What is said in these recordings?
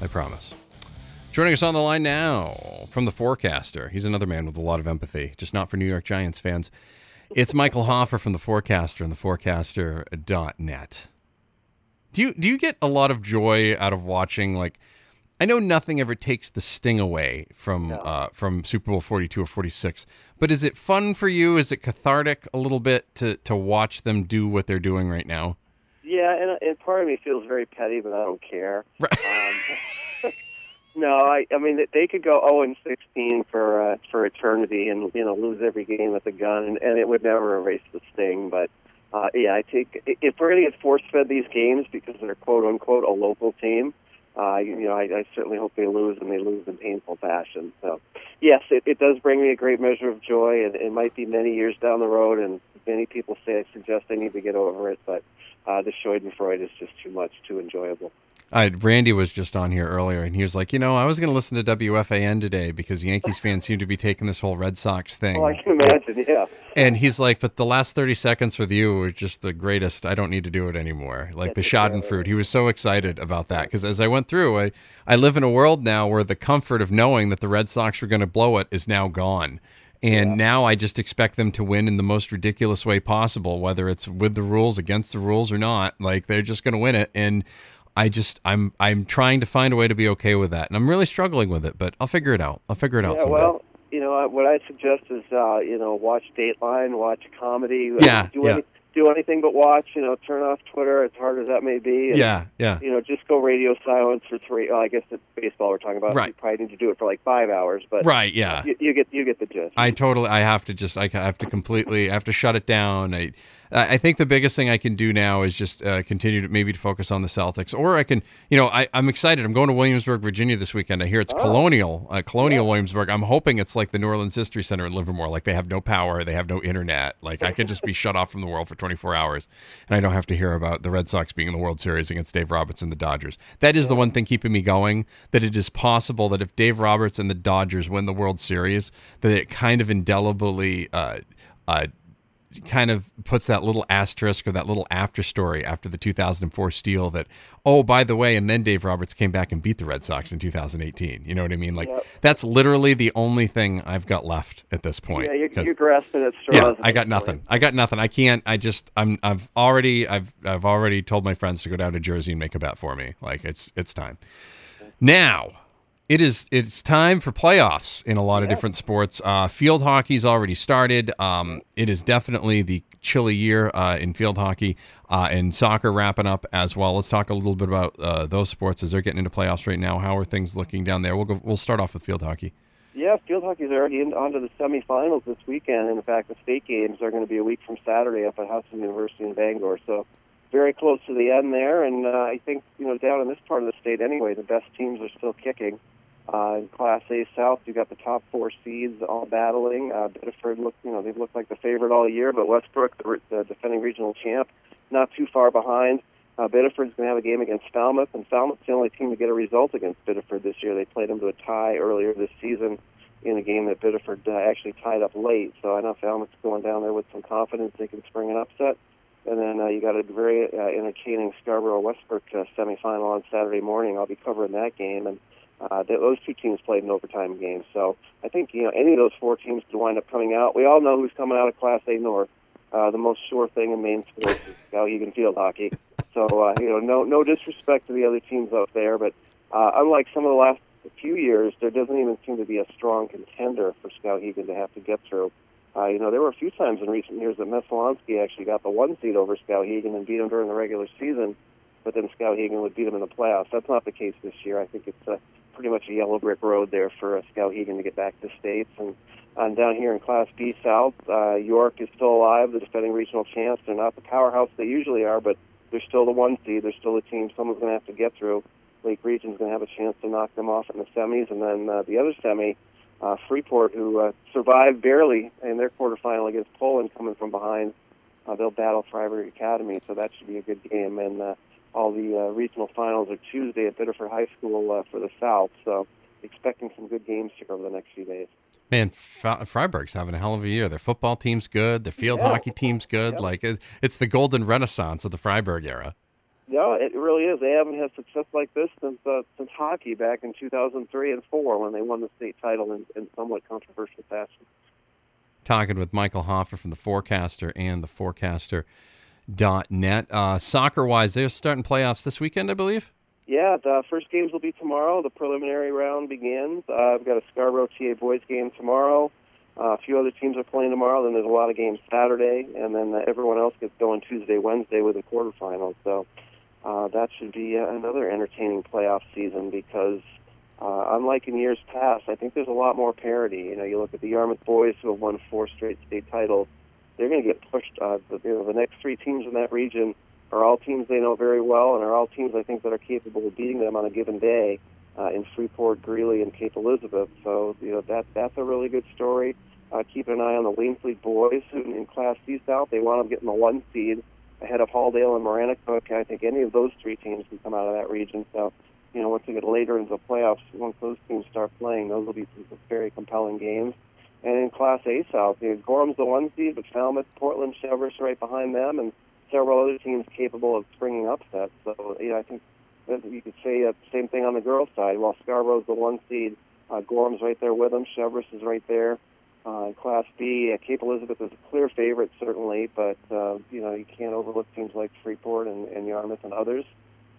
I promise. Joining us on the line now from The Forecaster, he's another man with a lot of empathy, just not for New York Giants fans. It's Michael Hoffer from The Forecaster and theforecaster.net. Do you get a lot of joy out of watching, like, I know nothing ever takes the sting away from Super Bowl 42 or 46, but is it fun for you? Is it cathartic a little bit to watch them do what they're doing right now? Yeah, and part of me feels very petty, but I don't care. Right. No, I mean, they could go 0-16 for eternity and, you know, lose every game with a gun, and it would never erase the sting, but... yeah, I think if we're going to get force-fed these games because they're, quote-unquote, a local team, I certainly hope they lose, and they lose in painful fashion. So, yes, it does bring me a great measure of joy, and it might be many years down the road, and many people say I suggest I need to get over it, but the schadenfreude is just too much, too enjoyable. Randy was just on here earlier, and he was like, you know, I was going to listen to WFAN today because Yankees fans seem to be taking this whole Red Sox thing. Oh, I can imagine, yeah. And he's like, but the last 30 seconds with you were just the greatest. I don't need to do it anymore. Like the schadenfreude. He was so excited about that because as I went through, I live in a world now where the comfort of knowing that the Red Sox were going to blow it is now gone. And now I just expect them to win in the most ridiculous way possible, whether it's with the rules, against the rules or not. Like they're just going to win it. And I'm trying to find a way to be okay with that, and I'm really struggling with it, but I'll figure it out. Someday. Well, you know, what I suggest is, watch Dateline, watch comedy. Do anything but watch, you know, turn off Twitter, as hard as that may be. And, you know, just go radio silence for three. I guess it's baseball we're talking about. Right. You probably need to do it for like 5 hours. But right, yeah. You get the gist. I have to shut it down. I think the biggest thing I can do now is just continue to maybe to focus on the Celtics. Or I can, you know, I'm excited. I'm going to Williamsburg, Virginia this weekend. I hear it's Colonial Williamsburg. I'm hoping it's like the New Orleans History Center in Livermore. Like they have no power. They have no internet. Like I could just be shut off from the world for 24 hours, and I don't have to hear about the Red Sox being in the World Series against Dave Roberts and the Dodgers. That is the one thing keeping me going, that it is possible that if Dave Roberts and the Dodgers win the World Series, that it kind of indelibly kind of puts that little asterisk or that little after story after the 2004 steal that, oh, by the way, and then Dave Roberts came back and beat the Red Sox in 2018. You know what I mean? Like, that's literally the only thing I've got left at this point. Yeah, you're grasping at straws. Yeah, I got nothing. I can't. I've already told my friends to go down to Jersey and make a bet for me. Like, it's time. Now, It's time for playoffs in a lot of different sports. Field hockey's already started. It is definitely the chilly year in field hockey and soccer wrapping up as well. Let's talk a little bit about those sports as they're getting into playoffs right now. How are things looking down there? We'll start off with field hockey. Yeah, field hockey's already onto the semifinals this weekend. In fact, the state games are going to be a week from Saturday up at Houston University in Bangor. So very close to the end there, and I think, you know, down in this part of the state anyway, the best teams are still kicking. In Class A South, you've got the top four seeds all battling. Biddeford, they've looked like the favorite all year, but Westbrook, the defending regional champ, not too far behind. Biddeford's going to have a game against Falmouth, and Falmouth's the only team to get a result against Biddeford this year. They played them to a tie earlier this season in a game that Biddeford actually tied up late, so I know Falmouth's going down there with some confidence they can spring an upset. And then you got a very entertaining Scarborough-Westbrook semifinal on Saturday morning. I'll be covering that game, and those two teams played an overtime game. So I think, you know, any of those four teams could wind up coming out. We all know who's coming out of Class A North. The most sure thing in Maine sports is Skowhegan field hockey. So no disrespect to the other teams up there, but unlike some of the last few years, there doesn't even seem to be a strong contender for Skowhegan to have to get through. There were a few times in recent years that Messalonsky actually got the one seed over Skowhegan and beat him during the regular season, but then Skowhegan would beat him in the playoffs. That's not the case this year. I think it's pretty much a yellow brick road there for Skowhegan to get back to states. And down here in Class B South, York is still alive, the defending regional champs. They're not the powerhouse they usually are, but they're still the one seed. They're still a team someone's going to have to get through. Lake Region's going to have a chance to knock them off in the semis, and then the other semi, Freeport, who survived barely in their quarterfinal against Poland coming from behind. They'll battle Scarborough Academy, so that should be a good game. And all the regional finals are Tuesday at Biddeford High School for the South, so expecting some good games here over the next few days. Man, Freiburg's having a hell of a year. Their football team's good. Their field hockey team's good. Like, it's the golden renaissance of the Freiburg era. No, it really is. They haven't had success like this since hockey back in 2003 and 2004 when they won the state title in somewhat controversial fashion. Talking with Michael Hoffer from The Forecaster and theforecaster.net. Soccer-wise, they're starting playoffs this weekend, I believe? Yeah, the first games will be tomorrow. The preliminary round begins. I've got a Scarborough TA boys game tomorrow. A few other teams are playing tomorrow. Then there's a lot of games Saturday, and then everyone else gets going Tuesday, Wednesday with a quarterfinal. So that should be another entertaining playoff season because, unlike in years past, I think there's a lot more parity. You know, you look at the Yarmouth boys who have won 4 straight state titles. They're going to get pushed. The next 3 teams in that region are all teams they know very well and are all teams, I think, that are capable of beating them on a given day in Freeport, Greeley, and Cape Elizabeth. So, you know, that's a really good story. Keep an eye on the Leamfleet boys in Class B South. They want them getting the 1 seed ahead of Halldale and Maranacook. I think any of those 3 teams can come out of that region. So, you know, once we get later into the playoffs, once those teams start playing, those will be some very compelling games. And in Class A South, you know, Gorham's the 1 seed, but Falmouth, Portland, Cheverus right behind them, and several other teams capable of springing upsets. So, you know, I think that you could say the same thing on the girls' side. While Scarborough's the 1 seed, Gorham's right there with them, Cheverus is right there. In Class B, Cape Elizabeth is a clear favorite, certainly, but, you know, you can't overlook teams like Freeport and Yarmouth and others.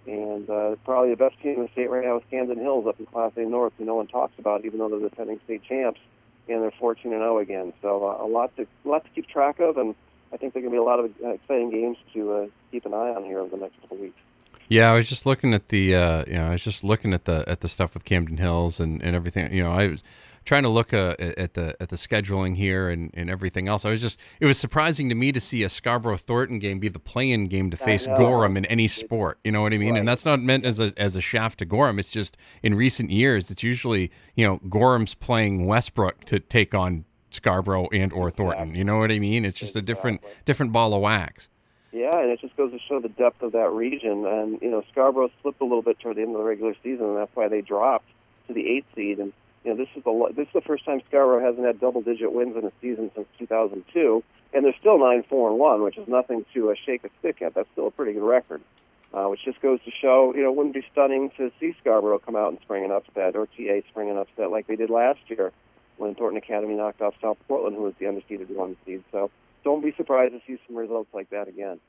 And probably the best team in the state right now is Camden Hills up in Class A North, who no one talks about, even though they're the defending state champs, and they're 14-0 again. So a lot to keep track of, and I think there are going to be a lot of exciting games to keep an eye on here over the next couple of weeks. Yeah, I was just looking at the I was just looking at the stuff with Camden Hills and everything. You know, I was trying to look at the scheduling here and everything else. It was surprising to me to see a Scarborough Thornton game be the play-in game to face Gorham in any sport. You know what I mean? Right. And that's not meant as a shaft to Gorham. It's just in recent years, it's usually, you know, Gorham's playing Westbrook to take on Scarborough and or Thornton. Exactly. You know what I mean? It's just a different ball of wax. Yeah, and it just goes to show the depth of that region. And, you know, Scarborough slipped a little bit toward the end of the regular season, and that's why they dropped to the 8th seed. And, you know, this is the first time Scarborough hasn't had double-digit wins in a season since 2002, and they're still 9-4-1, which is nothing to shake a stick at. That's still a pretty good record, which just goes to show, you know, it wouldn't be stunning to see Scarborough come out and spring an upset, or TA spring an upset like they did last year when Thornton Academy knocked off South Portland, who was the undefeated 1 seed. So don't be surprised to see some results like that again.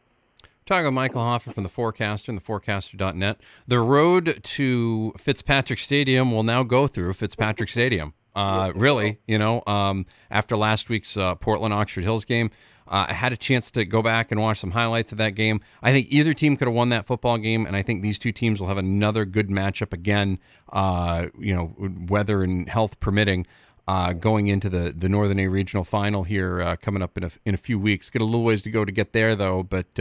Talking with Michael Hoffer from The Forecaster and theforecaster.net. The road to Fitzpatrick Stadium will now go through Fitzpatrick Stadium. Really, you know, after last week's Portland-Oxford Hills game, I had a chance to go back and watch some highlights of that game. I think either team could have won that football game, and I think these two teams will have another good matchup again, you know, weather and health permitting. Going into the Northern A Regional Final here coming up in a few weeks. Got a little ways to go to get there, though, but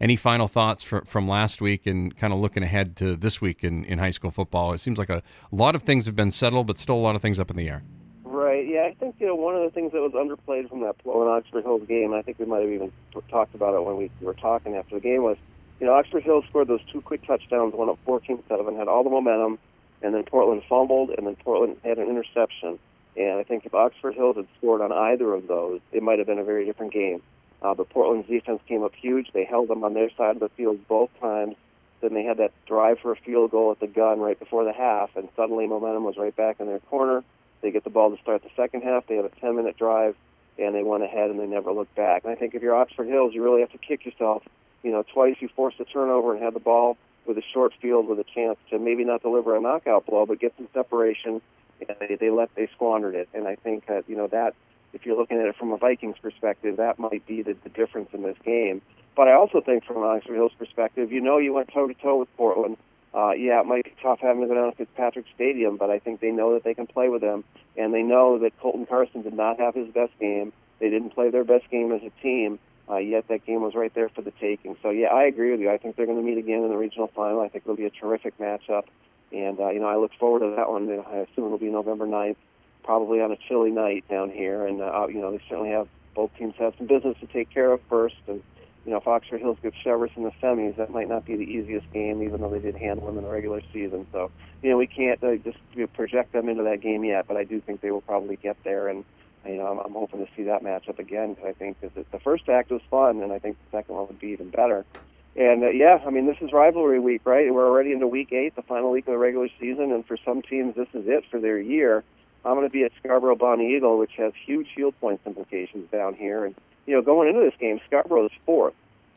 any final thoughts from last week and kind of looking ahead to this week in high school football? It seems like a lot of things have been settled, but still a lot of things up in the air. Right, yeah, I think, you know, one of the things that was underplayed from that Portland-Oxford Hills game, and I think we might have even talked about it when we were talking after the game, was, you know, Oxford Hills scored those 2 quick touchdowns, one up 14-7, had all the momentum, and then Portland fumbled, and then Portland had an interception. And I think if Oxford Hills had scored on either of those, it might have been a very different game. But Portland's defense came up huge. They held them on their side of the field both times. Then they had that drive for a field goal at the gun right before the half, and suddenly momentum was right back in their corner. They get the ball to start the second half. They had a 10-minute drive, and they went ahead, and they never looked back. And I think if you're Oxford Hills, you really have to kick yourself. You know, twice you forced a turnover and had the ball with a short field with a chance to maybe not deliver a knockout blow, but get some separation. And they squandered it, and I think that, you know, that if you're looking at it from a Vikings perspective, that might be the difference in this game. But I also think from an Oxford Hills perspective, you know, you went toe to toe with Portland. Yeah, it might be tough having to go down to Fitzpatrick Stadium, but I think they know that they can play with them, and they know that Colton Carson did not have his best game. They didn't play their best game as a team. Yet that game was right there for the taking. So yeah, I agree with you. I think they're going to meet again in the regional final. I think it'll be a terrific matchup. And, you know, I look forward to that one. I assume it'll be November 9th, probably on a chilly night down here. And, you know, they certainly have, both teams have some business to take care of first. And, you know, if Oxford Hills gets Cheverus in the semis, that might not be the easiest game, even though they did handle them in the regular season. So, you know, we can't just, you know, project them into that game yet, but I do think they will probably get there. And, you know, I'm hoping to see that matchup again because I think the first act was fun, and I think the second one would be even better. And, yeah, I mean, this is rivalry week, right? We're already into week 8, the final week of the regular season, and for some teams, this is it for their year. I'm going to be at Scarborough Bonnie Eagle, which has huge field points implications down here. And, you know, going into this game, Scarborough is 4th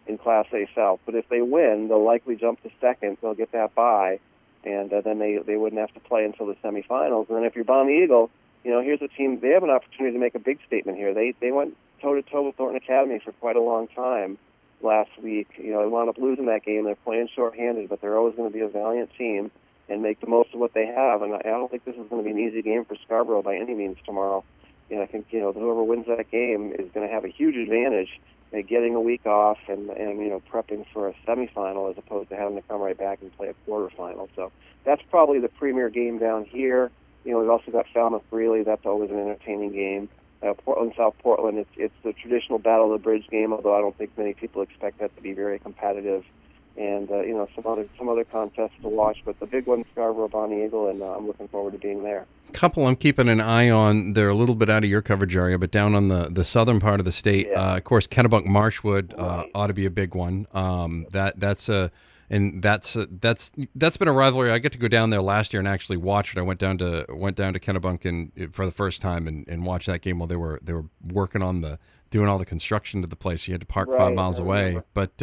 in Class A South. But if they win, they'll likely jump to 2nd. They'll get that bye, and then they wouldn't have to play until the semifinals. And then if you're Bonnie Eagle, you know, here's a team. They have an opportunity to make a big statement here. They went toe-to-toe with Thornton Academy for quite a long time last week. You know, they wound up losing that game. They're playing shorthanded, but they're always going to be a valiant team and make the most of what they have. And I don't think this is going to be an easy game for Scarborough by any means tomorrow. And I think, you know, whoever wins that game is going to have a huge advantage at getting a week off and you know, prepping for a semifinal as opposed to having to come right back and play a quarterfinal. So that's probably the premier game down here. You know, we've also got Falmouth Greeley. That's always an entertaining game. Portland, South Portland, it's the traditional Battle of the Bridge game, although I don't think many people expect that to be very competitive. And, you know, some other contests to watch. But the big one, Scarborough Bonnie Eagle, and I'm looking forward to being there. Couple I'm keeping an eye on. They're a little bit out of your coverage area, but down on the southern part of the state, yeah. Of course, Kennebunk-Marshwood right. Ought to be a big one. That's been a rivalry. I get to go down there last year and actually watch it. I went down to Kennebunk and for the first time and watched that game while they were working on doing all the construction to the place. You had to park right, 5 miles away, but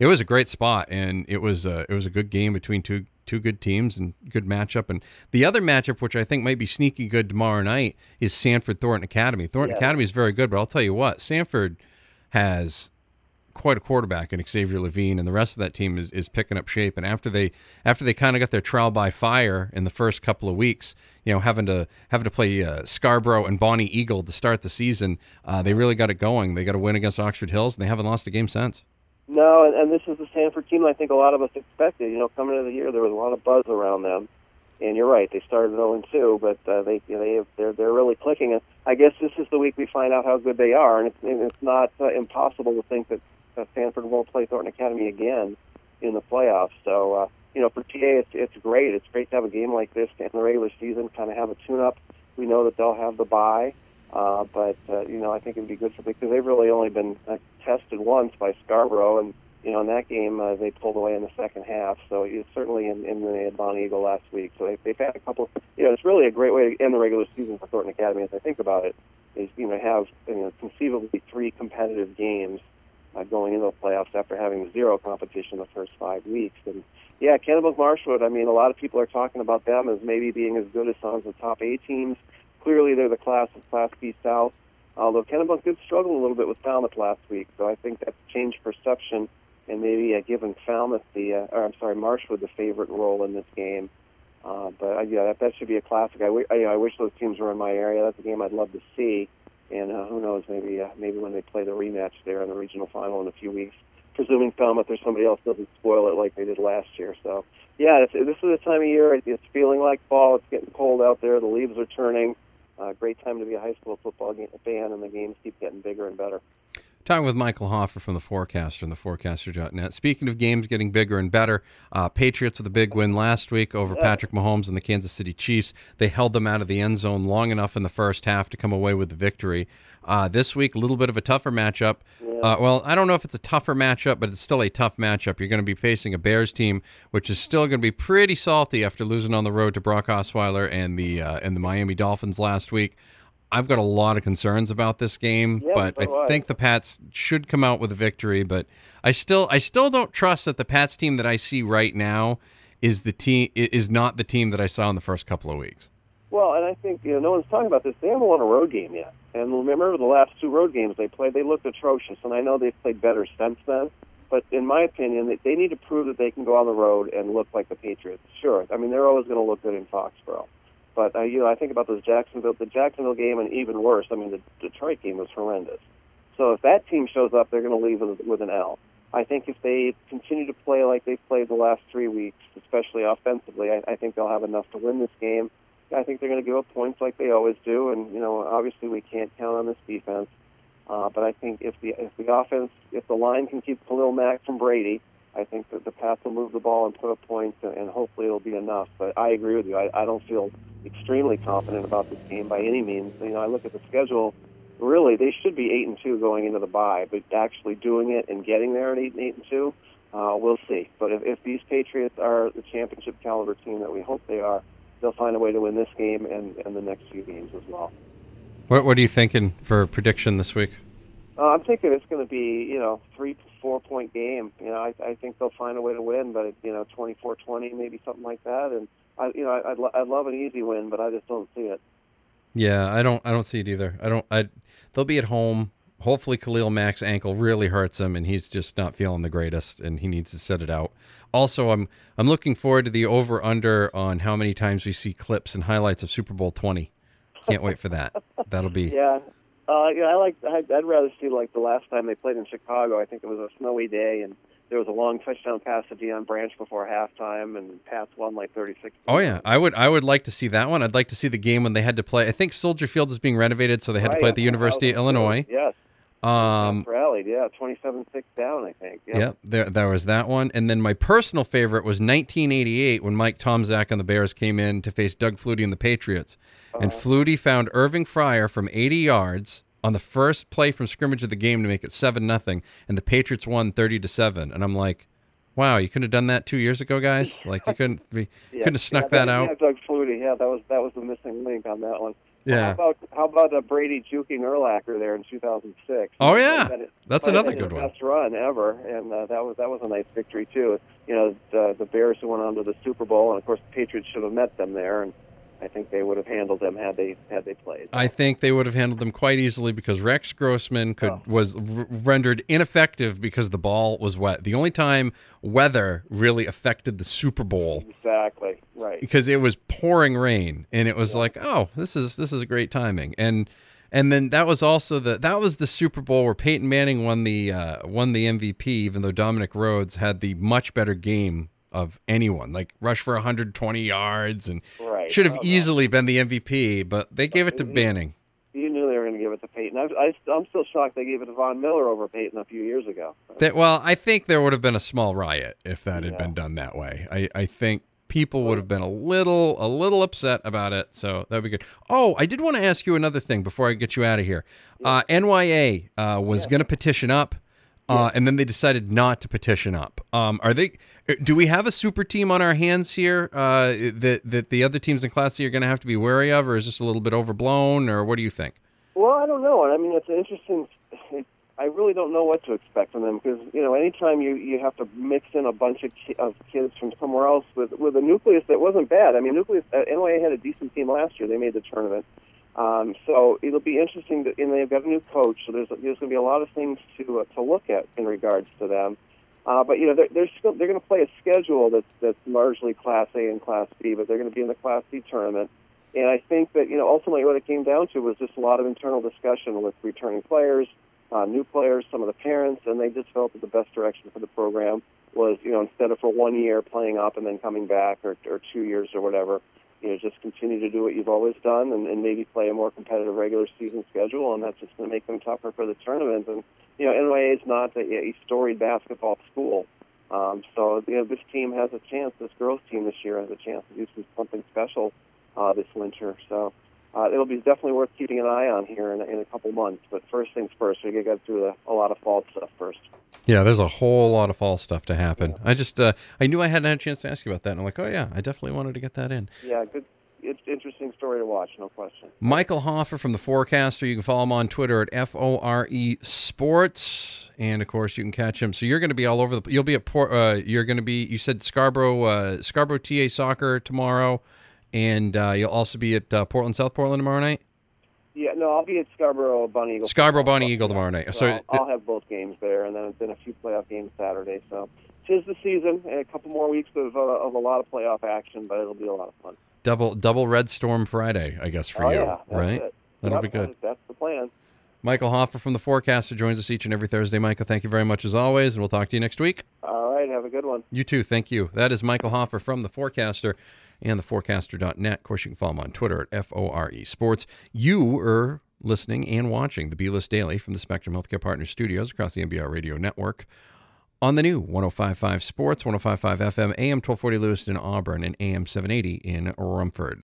it was a great spot, and it was a good game between two good teams and good matchup. And the other matchup, which I think might be sneaky good tomorrow night, is Sanford-Thornton Academy. Thornton Academy is very good, but I'll tell you what, Sanford has quite a quarterback in Xavier Levine, and the rest of that team is picking up shape. And after they kind of got their trial by fire in the first couple of weeks, you know, having to play Scarborough and Bonnie Eagle to start the season, they really got it going. They got a win against Oxford Hills, and they haven't lost a game since. No, and this is the Stanford team I think a lot of us expected. You know, coming into the year, there was a lot of buzz around them. And you're right, they started 0-2, but they're really clicking. And I guess this is the week we find out how good they are, and it's not impossible to think that Stanford won't play Thornton Academy again in the playoffs. So, you know, for TA, it's great. It's great to have a game like this in the regular season, kind of have a tune-up. We know that they'll have the bye, but you know, I think it would be good for them because they've really only been tested once by Scarborough, and, you know, in that game, they pulled away in the second half. So it's certainly in the Bonnie Eagle last week. So they've had a couple, you know, it's really a great way to end the regular season for Thornton Academy, as I think about it, is, you know, have, you know, conceivably 3 competitive games going into the playoffs after having 0 competition the first 5 weeks. And, yeah, Kennebunk-Marshwood, I mean, a lot of people are talking about them as maybe being as good as some of the top A teams. Clearly, they're the class of Class B South, although Kennebunk did struggle a little bit with Falmouth last week. So I think that's changed perception and maybe given Falmouth Marshwood the favorite role in this game. But that should be a classic. I wish those teams were in my area. That's a game I'd love to see. And who knows, maybe when they play the rematch there in the regional final in a few weeks, presuming Falmouth or somebody else doesn't spoil it like they did last year. So, yeah, this is the time of year. It's feeling like fall. It's getting cold out there. The leaves are turning. Great time to be a high school football fan, and the games keep getting bigger and better. Talking with Michael Hoffer from The Forecaster and theforecaster.net. Speaking of games getting bigger and better, Patriots with a big win last week over Patrick Mahomes and the Kansas City Chiefs. They held them out of the end zone long enough in the first half to come away with the victory. This week, a little bit of a tougher matchup. Yeah. Well, I don't know if it's a tougher matchup, but it's still a tough matchup. You're going to be facing a Bears team, which is still going to be pretty salty after losing on the road to Brock Osweiler and the Miami Dolphins last week. I've got a lot of concerns about this game, but I think the Pats should come out with a victory. But I still don't trust that the Pats team that I see right now is not the team that I saw in the first couple of weeks. Well, and I think, you know, no one's talking about this. They haven't won a road game yet. And remember the last 2 road games they played, they looked atrocious. And I know they've played better since then. But in my opinion, they need to prove that they can go on the road and look like the Patriots. Sure, I mean, they're always going to look good in Foxborough. But, you know, I think about the Jacksonville game, and even worse, I mean, the Detroit game was horrendous. So if that team shows up, they're going to leave with an L. I think if they continue to play like they've played the last 3 weeks, especially offensively, I think they'll have enough to win this game. I think they're going to give up points like they always do, and, you know, obviously we can't count on this defense. But I think if the line can keep Khalil Mack from Brady, I think that the Pats will move the ball and put up points, and hopefully it'll be enough. But I agree with you. I don't feel extremely confident about this game by any means. You know, I look at the schedule. Really, they should be 8-2 going into the bye, but actually doing it and getting there at 8-2 We'll see. But if these Patriots are the championship caliber team that we hope they are, they'll find a way to win this game and the next few games as well. What are you thinking for prediction this week? I'm thinking it's going to be, 3 to 4 point game. I think they'll find a way to win, but 24-20, maybe something like that. And I'd love an easy win, but I just don't see it. Yeah, I don't see it either. They'll be at home. Hopefully Khalil Mack's ankle really hurts him, and he's just not feeling the greatest, and he needs to set it out. Also, I'm looking forward to the over-under on how many times we see clips and highlights of Super Bowl 20. Can't wait for that. That'll be... Yeah. I'd rather see, the last time they played in Chicago, I think it was a snowy day, and there was a long touchdown pass to Deion Branch before halftime, and Pats won 36. Oh, yeah. I would like to see that one. I'd like to see the game when they had to play. I think Soldier Field is being renovated, so they had to play at the University of Illinois. Yes. Rallied, 27-6 down, I think. Yeah, there was that one. And then my personal favorite was 1988 when Mike Tomczak and the Bears came in to face Doug Flutie and the Patriots. And Flutie found Irving Fryer from 80 yards on the first play from scrimmage of the game to make it 7-0, and the Patriots won 30-7. And I'm like, wow, you couldn't have done that 2 years ago, guys? You couldn't have snuck that out. Yeah, Doug Flutie, that was the missing link on that one. Yeah. How about Brady juking Urlacher there in 2006? Oh yeah, that's another good one. Best run ever, and that was a nice victory too. The Bears who went on to the Super Bowl, and of course the Patriots should have met them there, and I think they would have handled them had they played. I think they would have handled them quite easily because Rex Grossman was rendered ineffective because the ball was wet. The only time weather really affected the Super Bowl. Exactly, right. Because it was pouring rain, and it was this is great timing. And then that was also the Super Bowl where Peyton Manning won the MVP, even though Dominic Rhodes had the much better game of anyone, rush for 120 yards and should have easily been the MVP, but they gave it to Manning. You knew they were going to give it to Peyton. I'm still shocked they gave it to Von Miller over Peyton a few years ago. I think there would have been a small riot if that had been done that way. I think people would have been a little upset about it, so that would be good. Oh, I did want to ask you another thing before I get you out of here. NYA was going to petition up. And then they decided not to petition up. Do we have a super team on our hands here that the other teams in Class C are going to have to be wary of, or is this a little bit overblown, or what do you think? Well, I don't know. I mean, it's interesting. I really don't know what to expect from them because, anytime you have to mix in a bunch of kids from somewhere else with a nucleus that wasn't bad. I mean, NYA had a decent team last year. They made the tournament. So it'll be interesting, and they've got a new coach, so there's going to be a lot of things to look at in regards to them. But they're going to play a schedule that's largely Class A and Class B, but they're going to be in the Class C tournament. And I think that ultimately what it came down to was just a lot of internal discussion with returning players, new players, some of the parents, and they just felt that the best direction for the program was instead of for 1 year playing up and then coming back or 2 years or whatever. Just continue to do what you've always done and maybe play a more competitive regular season schedule, and that's just going to make them tougher for the tournament. And, NYA is not a storied basketball school. So this team has a chance, this girls' team this year has a chance to do something special this winter. So it'll be definitely worth keeping an eye on here in a couple months. But first things first, we got to get through a lot of fall stuff first. Yeah, there's a whole lot of fall stuff to happen. Yeah. I just, I knew I hadn't had a chance to ask you about that, and I'm like, oh yeah, I definitely wanted to get that in. Yeah, good. It's an interesting story to watch, no question. Michael Hoffer from The Forecaster. You can follow him on Twitter at FORE Sports, and of course you can catch him. So you're going to be all over the. You'll be at you said Scarborough TA soccer tomorrow, and you'll also be at South Portland tomorrow night. Yeah, no, I'll be at Scarborough Bonnie Eagle. Tomorrow night. So I'll have both games there, and then a few playoff games Saturday. So 'tis the season, and a couple more weeks of a lot of playoff action, but it'll be a lot of fun. Double Red Storm Friday, I guess, for you, yeah, right? That'll be good. That's the plan. Michael Hoffer from The Forecaster joins us each and every Thursday. Michael, thank you very much as always, and we'll talk to you next week. All right, have a good one. You too, thank you. That is Michael Hoffer from The Forecaster and theforecaster.net. Of course, you can follow him on Twitter at FORE Sports. You are listening and watching the B-List Daily from the Spectrum Healthcare Partners studios across the NBR Radio Network on the new 105.5 Sports, 105.5 FM, AM 1240 Lewiston, Auburn, and AM 780 in Rumford.